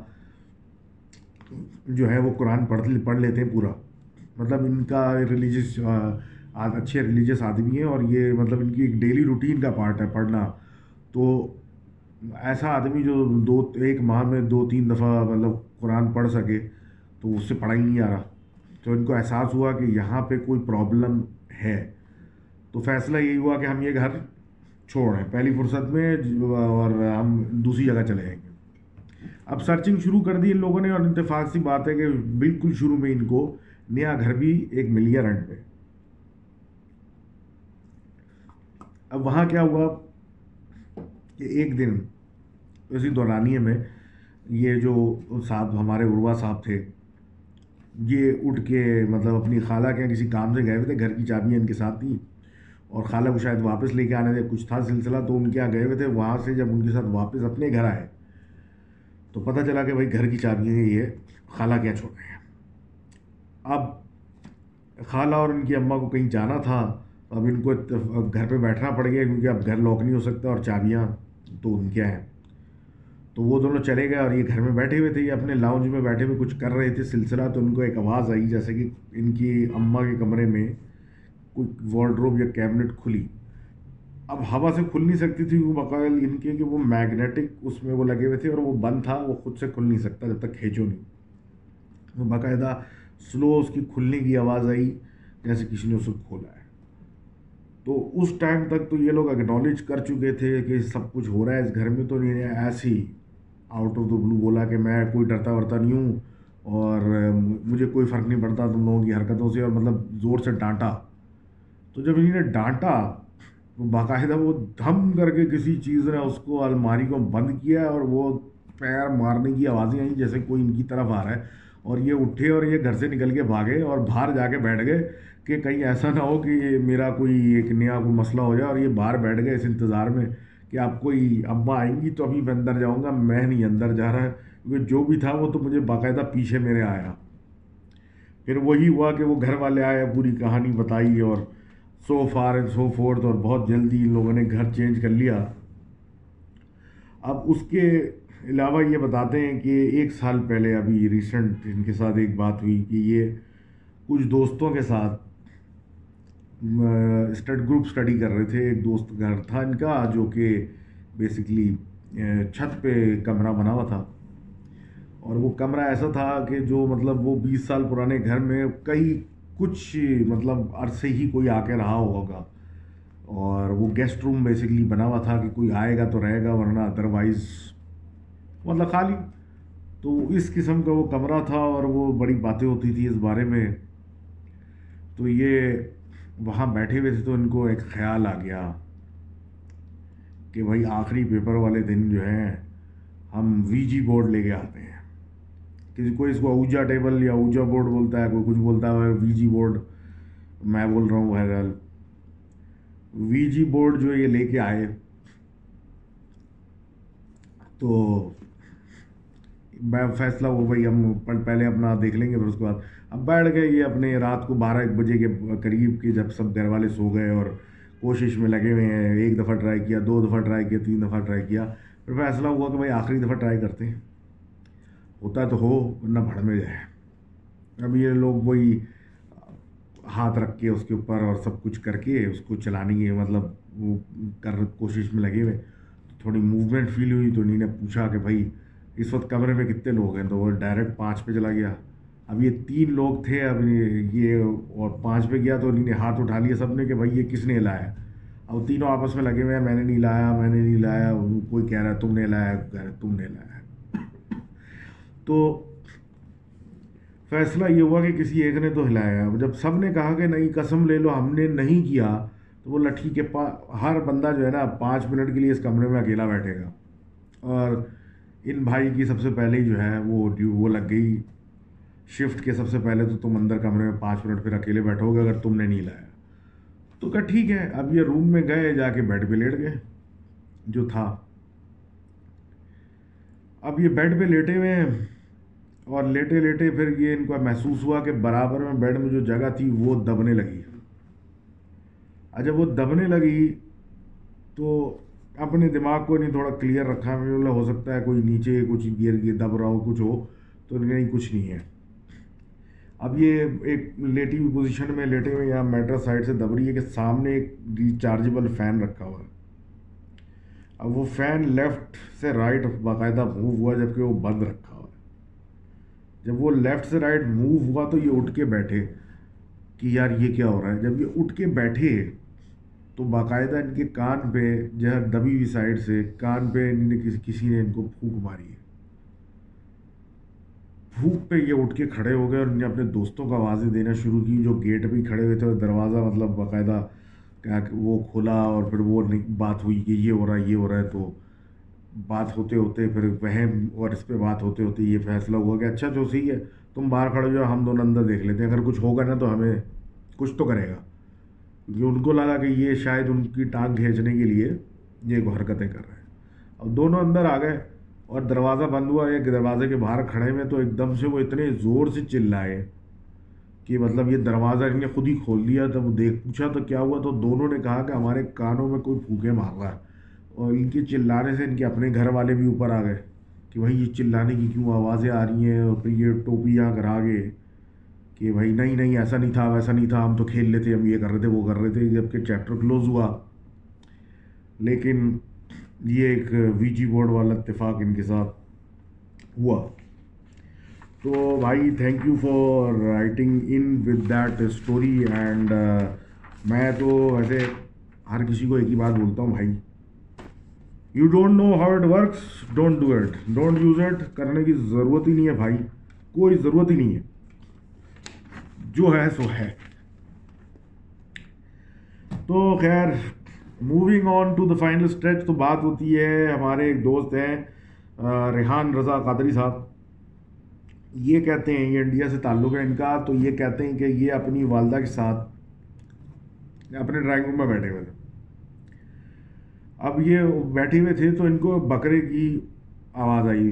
جو ہے وہ قرآن پڑھ پڑھ لیتے ہیں پورا، مطلب ان کا ریلیجیس اچھے ریلیجیس آدمی ہیں، اور یہ مطلب ان کی ایک ڈیلی روٹین کا پارٹ ہے پڑھنا۔ تو ایسا آدمی جو دو ایک ماہ میں دو تین دفعہ مطلب قرآن پڑھ سکے، تو اس سے پڑھا ہی نہیں آ رہا، تو ان کو احساس ہوا کہ یہاں پہ کوئی پرابلم ہے۔ تو فیصلہ یہی ہوا کہ ہم یہ گھر چھوڑیں پہلی فرصت میں، اور ہم دوسری جگہ چلے جائیں گے۔ اب سرچنگ شروع کر دی ان لوگوں نے، اور اتفاق سی بات ہے کہ بالکل شروع میں ان کو نیا گھر بھی ایک مل گیا رینٹ پہ۔ اب وہاں کیا ہوا کہ ایک دن اسی دورانیے میں یہ جو صاحب ہمارے عروہ صاحب تھے، یہ اٹھ کے مطلب اپنی خالہ کے کسی کام سے گئے ہوئے تھے، گھر کی چابیاں ان کے ساتھ تھیں اور خالہ کو شاید واپس لے کے آنے تھے، کچھ تھا سلسلہ، تو ان کے یہاں گئے ہوئے تھے۔ وہاں سے جب ان کے ساتھ واپس اپنے گھر آئے تو پتہ چلا کہ بھائی گھر کی چابیاں یہ خالہ کیا چھوڑ رہے ہیں. اب خالہ اور ان کی اماں کو کہیں جانا تھا، اب ان کو گھر پہ بیٹھنا پڑ گیا کیونکہ اب گھر لاک نہیں ہو سکتا اور چابیاں تو ان کے ہیں. تو وہ دونوں چلے گئے اور یہ گھر میں بیٹھے ہوئے تھے، یہ اپنے لاؤنج میں بیٹھے ہوئے کچھ کر رہے تھے سلسلہ. تو ان کو ایک آواز آئی جیسے کہ ان کی اماں کے کمرے میں کوئی وارڈروب یا کیبنٹ کھلی. اب ہوا سے کھل نہیں سکتی تھی وہ بقول ان کے کہ وہ میگنیٹک اس میں وہ لگے ہوئے تھے اور وہ بند تھا، وہ خود سے کھل نہیں سکتا جب تک کھینچو نہیں. وہ باقاعدہ سلو اس کی کھلنے کی آواز آئی جیسے کسی نے اسے کھولا ہے. تو اس ٹائم تک تو یہ لوگ اگنالج کر چکے تھے کہ سب کچھ ہو رہا ہے اس گھر میں. تو انہوں نے ایسے ہی آؤٹ آف دا بلو بولا کہ میں کوئی ڈرتا ورتا نہیں ہوں اور مجھے کوئی فرق نہیں پڑتا تم لوگوں کی حرکتوں سے، اور مطلب زور سے ڈانٹا. تو جب انہوں نے ڈانٹا باقاعدہ وہ دھم کر کے کسی چیز نے اس کو الماری کو بند کیا اور وہ پیر مارنے کی آوازیں آئیں جیسے کوئی ان کی طرف آ رہا ہے. اور یہ اٹھے اور یہ گھر سے نکل کے بھاگے اور باہر جا کے بیٹھ گئے کہ کہیں ایسا نہ ہو کہ یہ میرا کوئی ایک نیا کوئی مسئلہ ہو جائے. اور یہ باہر بیٹھ گئے اس انتظار میں کہ آپ کوئی اماں آئیں گی تو ابھی میں اندر جاؤں گا. میں نہیں اندر جا رہا کیونکہ جو بھی تھا وہ تو مجھے باقاعدہ پیچھے میرے آیا. پھر وہی ہوا کہ وہ گھر والے آئے، پوری کہانی بتائی اور so far and so forth, اور بہت جلدی ان لوگوں نے گھر چینج کر لیا. اب اس کے علاوہ یہ بتاتے ہیں کہ ایک سال پہلے ابھی ریسنٹ ان کے ساتھ ایک بات ہوئی کہ یہ کچھ دوستوں کے ساتھ اسٹڈی گروپ اسٹڈی کر رہے تھے. ایک دوست گھر تھا ان کا جو کہ بیسکلی چھت پہ کمرہ بنا ہوا تھا، اور وہ کمرہ ایسا تھا کہ جو مطلب وہ بیس سال پرانے گھر میں کئی کچھ مطلب عرصے ہی کوئی آ کے رہا ہوگا. اور وہ گیسٹ روم بیسکلی بنا ہوا تھا کہ کوئی آئے گا تو رہے گا ورنہ ادروائز مطلب خالی. تو اس قسم کا وہ کمرہ تھا اور وہ بڑی باتیں ہوتی تھی اس بارے میں. تو یہ وہاں بیٹھے ہوئے تھے تو ان کو ایک خیال آ گیا کہ بھائی آخری پیپر والے دن جو ہیں ہم وی جی بورڈ لے کے آتے ہیں. کسی کوئی اس کو اوجا ٹیبل یا اوجا بورڈ بولتا ہے، کوئی کچھ بولتا ہے وی جی بورڈ، میں بول رہا ہوں بہرحال وی جی بورڈ جو یہ لے کے آئے. تو میں فیصلہ ہو بھائی ہم پہلے اپنا دیکھ لیں گے پھر اس کے بعد. اب بیٹھ گئے یہ اپنے رات کو بارہ ایک بجے کے قریب کے جب سب گھر والے سو گئے اور کوشش میں لگے ہوئے ہیں. ایک دفعہ ٹرائی کیا، دو دفعہ ٹرائی کیا، تین دفعہ ٹرائی کیا. پھر فیصلہ ہوا کہ بھائی آخری دفعہ ٹرائی کرتے ہیں، ہوتا تو ہو ورنہ بھڑ میں جائے. اب یہ لوگ وہی ہاتھ رکھ کے اس کے اوپر اور سب کچھ کر کے اس کو چلانے کی مطلب وہ کر کوشش میں لگے ہوئے. تھوڑی موومنٹ فیل ہوئی تو انہیں نے پوچھا کہ بھائی اس وقت کمرے میں کتنے لوگ ہیں، تو وہ ڈائریکٹ پانچ پہ چلا گیا. اب یہ تین لوگ تھے، اب یہ اور پانچ پہ گیا تو انہیں ہاتھ اٹھا لیا سب نے کہ بھائی یہ کس نے لایا. اب تینوں آپس میں لگے ہوئے ہیں، میں نے نہیں لایا، میں نے نہیں لایا. کوئی کہہ رہا ہے تم نے لایا، کہہ رہا ہے تم نے لایا. تو فیصلہ یہ ہوا کہ کسی ایک نے تو ہلایا. جب سب نے کہا کہ نہیں قسم لے لو ہم نے نہیں کیا، تو وہ لٹھی کے پا ہر بندہ جو ہے نا پانچ منٹ کے لیے اس کمرے میں اکیلا بیٹھے گا. اور ان بھائی کی سب سے پہلے جو ہے وہ وہ لگ گئی شفٹ کے سب سے پہلے تو تم اندر کمرے میں پانچ منٹ پھر اکیلے بیٹھو گے اگر تم نے نہیں لایا تو. کہا ٹھیک ہے. اب یہ روم میں گئے، جا کے بیڈ پہ لیٹ گئے جو تھا. اب یہ بیڈ پہ لیٹے ہوئے ہیں اور لیٹے لیٹے پھر یہ ان کو محسوس ہوا کہ برابر میں بیڈ میں جو جگہ تھی وہ دبنے لگی. اور جب وہ دبنے لگی تو اپنے دماغ کو نہیں تھوڑا کلیئر رکھا، مطلب ہو سکتا ہے کوئی نیچے کچھ گر گیا دب رہا ہو کچھ ہو، تو نہیں کچھ نہیں ہے. اب یہ ایک لیٹی ہوئی پوزیشن میں لیٹے ہوئے یہاں میٹر سائڈ سے دب رہی ہے کہ سامنے ایک ریچارجبل فین رکھا ہوا ہے. اب وہ فین لیفٹ سے رائٹ باقاعدہ موو ہوا جبکہ وہ بند رکھا ہوا ہے. جب وہ لیفٹ سے رائٹ موو ہوا تو یہ اٹھ کے بیٹھے کہ یار یہ کیا ہو رہا ہے. جب یہ اٹھ کے بیٹھے تو باقاعدہ ان کے کان پہ جہاں دبی ہوئی سائڈ سے کان پہ کسی نے ان کو پھونک ماری ہے. پھونک پہ یہ اٹھ کے کھڑے ہو گئے اور ان نے اپنے دوستوں کو آوازیں دینا شروع کی جو گیٹ پہ کھڑے ہوئے تھے اور دروازہ مطلب باقاعدہ کیا وہ کھلا. اور پھر وہ بات ہوئی کہ یہ ہو رہا ہے یہ ہو رہا ہے. تو بات ہوتے ہوتے پھر وہم اور اس پہ بات ہوتے ہوتے یہ فیصلہ ہوا کہ اچھا جو صحیح ہے تم باہر کھڑے ہو جاؤ ہم دونوں اندر دیکھ لیتے ہیں، اگر کچھ ہوگا نا تو ہمیں کچھ تو کرے گا. کیونکہ ان کو لگا کہ یہ شاید ان کی ٹانگ کھینچنے کے لیے یہ حرکتیں کر رہے ہیں. اب دونوں اندر آ گئے اور دروازہ بند ہوا, ایک دروازے کے باہر کھڑے ہوئے, تو ایک دم سے وہ اتنے زور سے چلائے کہ مطلب یہ دروازہ ان نے خود ہی کھول دیا. تب وہ دیکھ پوچھا تو کیا ہوا, تو دونوں نے کہا کہ ہمارے کانوں میں کوئی پھونکے مار رہا ہے. اور ان کے چلانے سے ان کے اپنے گھر والے بھی اوپر آ گئے کہ بھائی یہ چلانے کی کیوں آوازیں آ رہی ہیں, اور پھر یہ ٹوپیاں کرا گئے کہ بھائی نہیں نہیں ایسا نہیں تھا ویسا نہیں تھا, ہم تو کھیل لیتے, ہم یہ کر رہے تھے وہ کر رہے تھے. جب کہ چیپٹر کلوز ہوا, لیکن یہ ایک وی جی بورڈ والا اتفاق ان کے ساتھ ہوا. تو بھائی thank you for writing in with that story. And میں تو ویسے ہر کسی کو ایک ہی بات بولتا ہوں, بھائی you don't know how it works, don't do it, don't use it. کرنے کی ضرورت ہی نہیں ہے بھائی, کوئی ضرورت ہی نہیں ہے, جو ہے سو ہے. تو خیر moving on to the final stretch. تو بات ہوتی ہے, ہمارے ایک دوست ہیں ریحان رضا قادری صاحب, یہ کہتے ہیں, یہ انڈیا سے تعلق ہے ان کا, تو یہ کہتے ہیں کہ یہ اپنی والدہ کے ساتھ اپنے ڈرائنگ روم میں بیٹھے ہوئے تھے. اب یہ بیٹھے ہوئے تھے تو ان کو بکرے کی آواز آئی.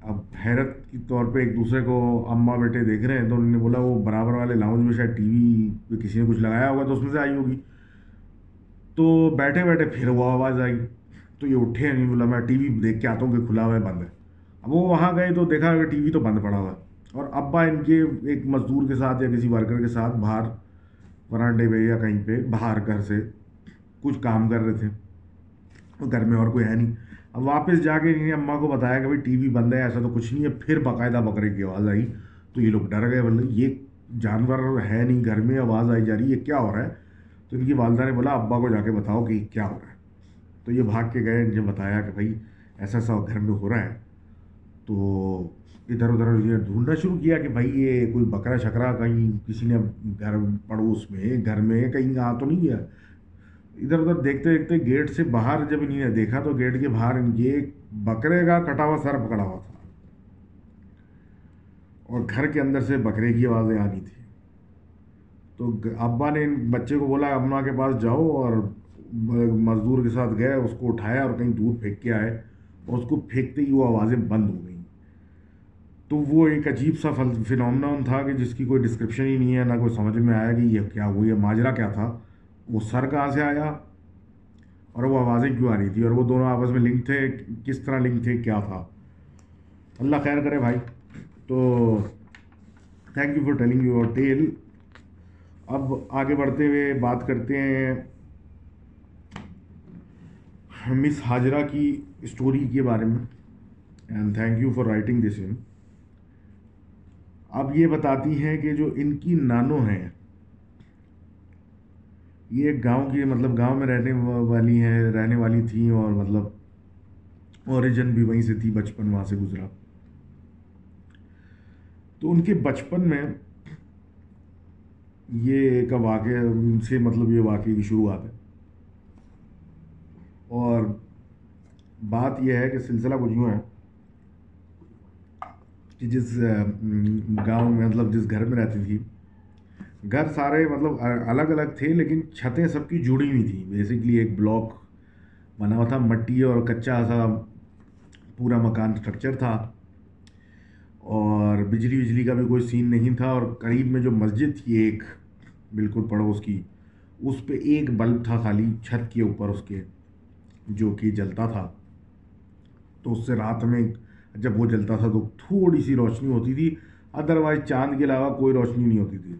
اب حیرت کے طور پہ ایک دوسرے کو اماں بیٹے دیکھ رہے ہیں, تو انہوں نے بولا وہ برابر والے لاؤنج میں شاید ٹی وی پہ کسی نے کچھ لگایا ہوگا تو اس میں سے آئی ہوگی. تو بیٹھے بیٹھے پھر وہ آواز آئی, تو یہ اٹھے, نہیں بولا میں ٹی وی دیکھ کے آتا ہوں کہ کھلا ہوا ہے بند ہے. اب وہ وہاں گئے تو دیکھا کہ ٹی وی تو بند پڑا ہوا ہے, اور ابا ان کے ایک مزدور کے ساتھ یا کسی ورکر کے ساتھ باہر برانڈے پہ یا کہیں پہ باہر گھر سے کچھ کام کر رہے تھے, اور گھر میں اور کوئی ہے نہیں. اب واپس جا کے انہیں اماں کو بتایا کہ بھائی ٹی وی بند ہے, ایسا تو کچھ نہیں ہے. پھر باقاعدہ بکرے کی آواز آئی, تو یہ لوگ ڈر گئے, بولے یہ جانور ہے نہیں, گھر میں آواز آئی جا رہی ہے, کیا ہو رہا ہے. تو ان کی والدہ نے بولا ابا کو جا کے بتاؤ کہ کیا ہو رہا ہے. تو یہ بھاگ کے گئے, انہیں بتایا کہ بھائی ایسا ایسا گھر میں ہو رہا ہے. تو ادھر ادھر یہ ڈھونڈنا شروع کیا کہ بھائی یہ کوئی بکرا شکرا کہیں کسی نے گھر پڑوس میں گھر میں کہیں آ تو نہیں ہے. ادھر ادھر دیکھتے دیکھتے گیٹ سے باہر جب انہیں دیکھا تو گیٹ کے باہر ان کے ایک بکرے کا کٹا ہوا سر پکڑا ہوا تھا, اور گھر کے اندر سے بکرے کی آوازیں آ رہی تھیں. تو ابا نے ان بچے کو بولا اماں کے پاس جاؤ, اور مزدور کے ساتھ گئے, اس کو اٹھایا اور کہیں دور پھینک کے آئے, اور اس کو پھینکتے ہی وہ آوازیں بند ہو گئیں. تو وہ ایک عجیب سا فینومینون تھا کہ جس کی کوئی ڈسکرپشن ہی نہیں ہے, نہ کوئی سمجھ میں آیا کہ یہ کیا ہوا, یہ ماجرا کیا تھا, وہ سر کہاں سے آیا, اور وہ آوازیں کیوں آ رہی تھی, اور وہ دونوں آپس میں لنک تھے, کس طرح لنک تھے, کیا تھا. اللہ خیر کرے بھائی. تو thank you for telling your tale. اب آگے بڑھتے ہوئے بات کرتے ہیں مس ہاجرہ کی اسٹوری کے بارے میں. And thank you for writing this in. اب یہ بتاتی ہیں کہ جو ان کی نانو ہیں, یہ ایک گاؤں کی مطلب گاؤں میں رہنے والی ہیں رہنے والی تھیں, اور مطلب اوریجن بھی وہیں سے تھی, بچپن وہاں سے گزرا. تو ان کے بچپن میں یہ کا واقعہ, ان سے مطلب یہ واقعے کی شروعات ہے. اور بات یہ ہے کہ سلسلہ کچھ یوں ہے کہ جس گاؤں میں مطلب جس گھر میں رہتی تھی, گھر سارے مطلب الگ الگ تھے, لیکن چھتیں سب کی جڑی ہوئی تھیں. بیسکلی ایک بلاک بنا ہوا تھا, مٹی اور کچا سا پورا مکان اسٹرکچر تھا, اور بجلی بجلی کا بھی کوئی سین نہیں تھا. اور قریب میں جو مسجد تھی ایک بالکل پڑوس کی, اس پہ ایک بلب تھا خالی چھت کے اوپر اس کے, جو کہ جلتا تھا. تو اس سے رات میں جب وہ جلتا تھا تو تھوڑی سی روشنی ہوتی تھی, ادروائز چاند کے علاوہ کوئی روشنی نہیں ہوتی تھی.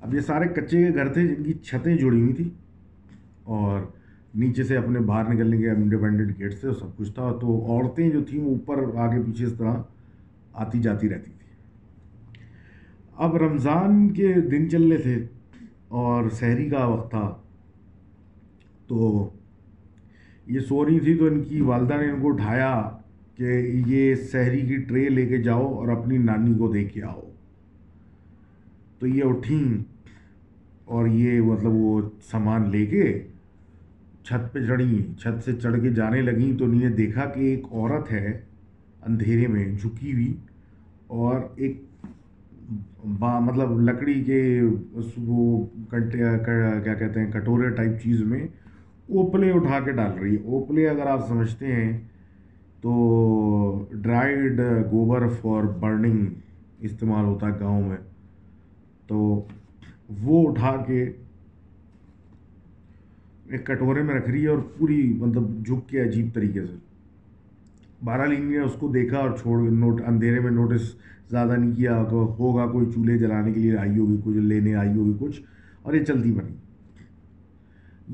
اب یہ سارے کچے کے گھر تھے جن کی چھتیں جڑی ہوئی تھیں, اور نیچے سے اپنے باہر نکلنے کے انڈیپینڈنٹ گیٹس تھے, اور سب کچھ تھا. تو عورتیں جو تھیں وہ اوپر آگے پیچھے اس طرح آتی جاتی رہتی تھیں. اب رمضان کے دن چلنے تھے اور سحری کا وقت تھا, تو یہ سو رہی تھی. تو ان کی والدہ نے ان کو اٹھایا کہ یہ سحری کی ٹرے لے کے جاؤ اور اپنی نانی کو دے کے آؤ. تو یہ اٹھیں اور یہ مطلب وہ سامان لے کے چھت پہ چڑھیں. چھت سے چڑھ کے جانے لگیں تو انہیں دیکھا کہ ایک عورت ہے اندھیرے میں جھکی ہوئی, اور ایک با مطلب لکڑی کے وہ کیا کہتے ہیں کٹورے ٹائپ چیز میں اوپلے اٹھا کے ڈال رہی ہے. اوپلے اگر آپ سمجھتے ہیں تو ڈرائیڈ گوبر فار برننگ استعمال ہوتا ہے گاؤں میں، تو وہ اٹھا کے ایک کٹورے میں رکھ رہی ہے اور پوری مطلب جھک کے عجیب طریقے سے. بہرحال ان نے اس کو دیکھا اور چھوڑ نوٹ اندھیرے میں نوٹس زیادہ نہیں کیا، ہوگا کوئی چولہے جلانے کے لیے آئی ہوگی، کچھ لینے آئی ہوگی کچھ، اور یہ چلتی بنی.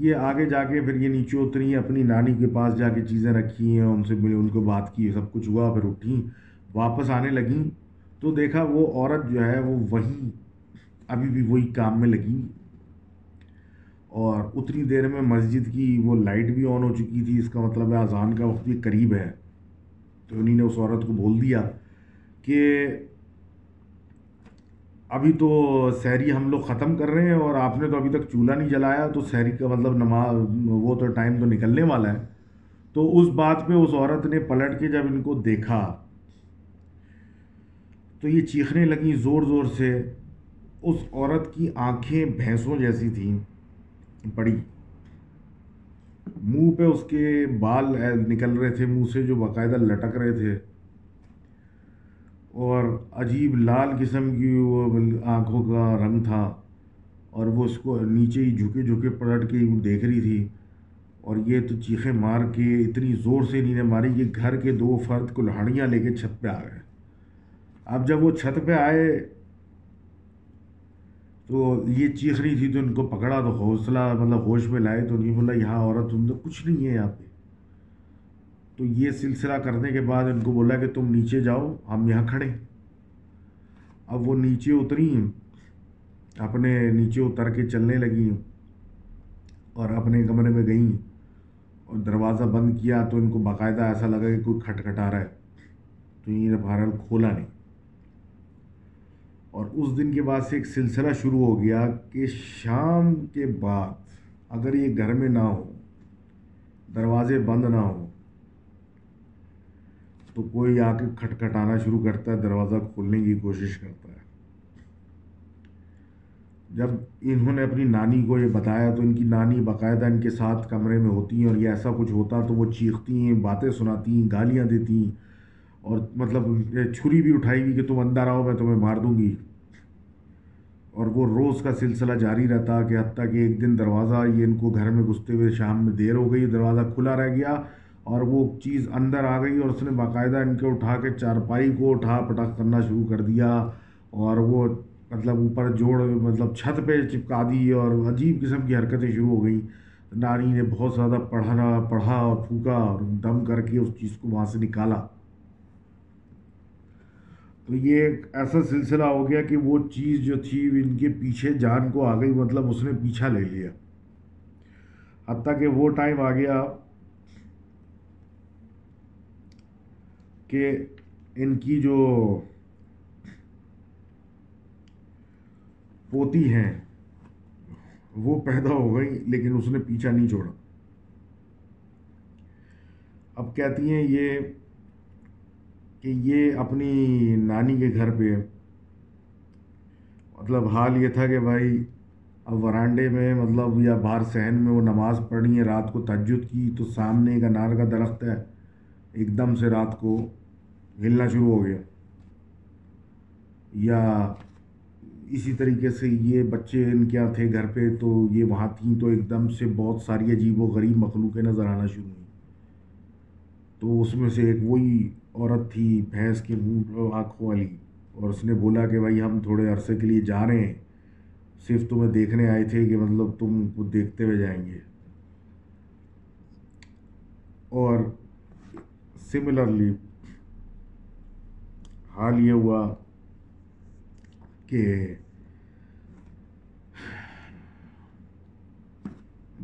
یہ آگے جا کے پھر یہ نیچے اتری، اپنی نانی کے پاس جا کے چیزیں رکھی ہیں، ان سے ملے، ان کو بات کی، سب کچھ ہوا، پھر اٹھی واپس آنے لگیں تو دیکھا وہ عورت جو ہے وہ وہی ابھی بھی وہی کام میں لگی، اور اتنی دیر میں مسجد کی وہ لائٹ بھی آن ہو چکی تھی، اس کا مطلب ہے اذان کا وقت بھی قریب ہے. تو انہیں نے اس عورت کو بول دیا کہ ابھی تو سحری ہم لوگ ختم کر رہے ہیں اور آپ نے تو ابھی تک چولہا نہیں جلایا، تو سحری کا مطلب نماز وہ تو ٹائم تو نکلنے والا ہے. تو اس بات پہ اس عورت نے پلٹ کے جب ان کو دیکھا تو یہ چیخنے لگیں زور زور سے. اس عورت کی آنکھیں بھینسوں جیسی تھیں بڑی، منہ پہ اس کے بال نکل رہے تھے منہ سے جو باقاعدہ لٹک رہے تھے، اور عجیب لال قسم کی وہ آنکھوں کا رنگ تھا، اور وہ اس کو نیچے ہی جھکے جھکے پلٹ کے وہ دیکھ رہی تھی. اور یہ تو چیخیں مار کے اتنی زور سے انہیں ماری کہ گھر کے دو فرد کو لہڑیاں لے کے چھت پہ آ گئے. اب جب وہ چھت پہ آئے تو یہ چیخ رہی تھی تو ان کو پکڑا، تو حوصلہ مطلب ہوش میں لائے تو انہیں بولا یہاں عورت تم تو کچھ نہیں ہے یہاں پہ. تو یہ سلسلہ کرنے کے بعد ان کو بولا کہ تم نیچے جاؤ ہم یہاں کھڑے. اب وہ نیچے اتریں، اپنے نیچے اتر کے چلنے لگیں اور اپنے کمرے میں گئیں اور دروازہ بند کیا تو ان کو باقاعدہ ایسا لگا کہ کوئی کھٹکھٹا رہا ہے، تو انہوں نے بہرحال کھولا نہیں. اور اس دن کے بعد سے ایک سلسلہ شروع ہو گیا کہ شام کے بعد اگر یہ گھر میں نہ ہو، دروازے بند نہ ہوں، تو کوئی آ کے کھٹکھٹانا شروع کرتا ہے، دروازہ کھولنے کی کوشش کرتا ہے. جب انہوں نے اپنی نانی کو یہ بتایا تو ان کی نانی باقاعدہ ان کے ساتھ کمرے میں ہوتی ہیں، اور یہ ایسا کچھ ہوتا تو وہ چیختی ہیں، باتیں سناتی ہیں، گالیاں دیتی ہیں، اور مطلب چھری بھی اٹھائی ہوئی کہ تم اندر آؤ میں تمہیں مار دوں گی. اور وہ روز کا سلسلہ جاری رہتا کہ حتیٰ کہ ایک دن دروازہ یہ ان کو گھر میں گھستے ہوئے شام میں دیر ہو گئی، دروازہ کھلا رہ گیا اور وہ چیز اندر آ گئی اور اس نے باقاعدہ ان کے اٹھا کے چارپائی کو اٹھا پٹاخ کرنا شروع کر دیا، اور وہ مطلب اوپر جوڑ مطلب چھت پہ چپکا دی، اور عجیب قسم کی حرکتیں شروع ہو گئیں. نانی نے بہت زیادہ پڑھا پڑھا اور پھونکا اور دم کر کے اس چیز کو وہاں سے نکالا. تو یہ ایک ایسا سلسلہ ہو گیا کہ وہ چیز جو تھی ان کے پیچھے جان کو آ گئی، مطلب اس نے پیچھا لے لیا. حتیٰ کہ وہ ٹائم آ گیا کہ ان کی جو پوتی ہیں وہ پیدا ہو گئی لیکن اس نے پیچھا نہیں چھوڑا. اب کہتی ہیں یہ کہ یہ اپنی نانی کے گھر پہ مطلب حال یہ تھا کہ بھائی اب ورانڈے میں مطلب یا باہر صحن میں وہ نماز پڑھی ہے، رات کو تہجد کی تو سامنے ایک انار کا درخت ہے، ایک دم سے رات کو ہلنا شروع ہو گیا. یا اسی طریقے سے یہ بچے ان کے یہاں تھے گھر پہ تو یہ وہاں تھیں تو ایک دم سے بہت ساری عجیب و غریب مخلوقیں نظر آنا شروع ہوئیں. تو اس میں سے ایک وہی عورت تھی بھینس کے منہ آنکھوں والی، اور اس نے بولا کہ بھائی ہم تھوڑے عرصے کے لیے جا رہے ہیں، صرف تمہیں دیکھنے آئے تھے کہ مطلب تم کو دیکھتے ہوئے جائیں گے. اور سملرلی حال یہ ہوا کہ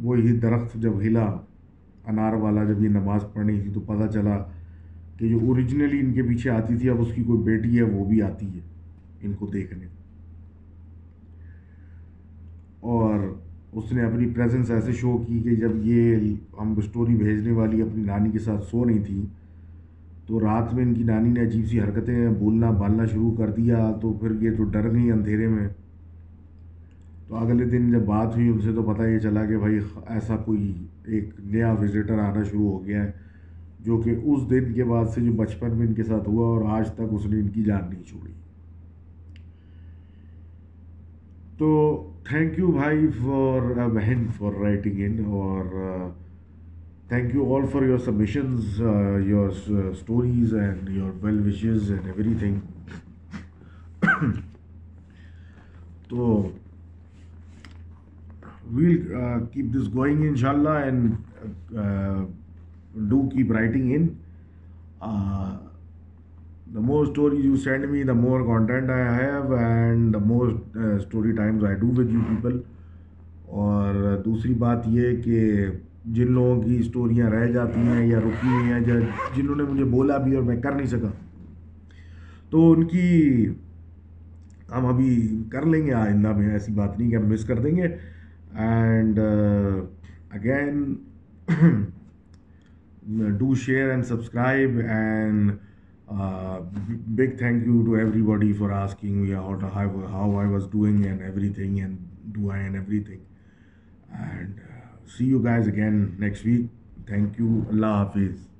وہی درخت جب ہلا انار والا، جب یہ نماز پڑھنی تھی تو پتہ چلا کہ جو اوریجنلی ان کے پیچھے آتی تھی اب اس کی کوئی بیٹی ہے وہ بھی آتی ہے ان کو دیکھنے، اور اس نے اپنی پریزنس ایسے شو کی کہ جب یہ ہم اسٹوری بھیجنے والی اپنی نانی کے ساتھ سو رہی تھی تو رات میں ان کی نانی نے عجیب سی حرکتیں بولنا بالنا شروع کر دیا. تو پھر یہ تو ڈر گئی اندھیرے میں. تو اگلے دن جب بات ہوئی ان سے تو پتہ یہ چلا کہ بھائی ایسا کوئی ایک نیا وزٹر آنا شروع ہو گیا ہے جو کہ اس دن کے بعد سے جو بچپن میں ان کے ساتھ ہوا اور آج تک اس نے ان کی جان نہیں چھوڑی. تو تھینک یو بھائی فار بہن فار رائٹنگ ان, اور thank you all for your submissions, your stories and your well wishes and everything. تو ویل کیپ دس گوئنگ ان شاء اللہ, and do keep writing in. Uh, the more stories you send me, the more content I have, and the more uh, story times I do with you people. اور دوسری بات یہ کہ جن لوگوں کی اسٹوریاں رہ جاتی ہیں یا رکی ہوئی ہیں یا جنہوں نے مجھے بولا بھی اور میں کر نہیں سکا, تو ان کی ہم ابھی کر لیں گے آئندہ میں, ایسی بات نہیں کہ ہم مس کر دیں گے. And again do share and subscribe, and uh, big thank you to everybody for asking me out how, how I was doing and everything, and do I and everything, and uh, see you guys again next week. Thank you. Allah Hafiz.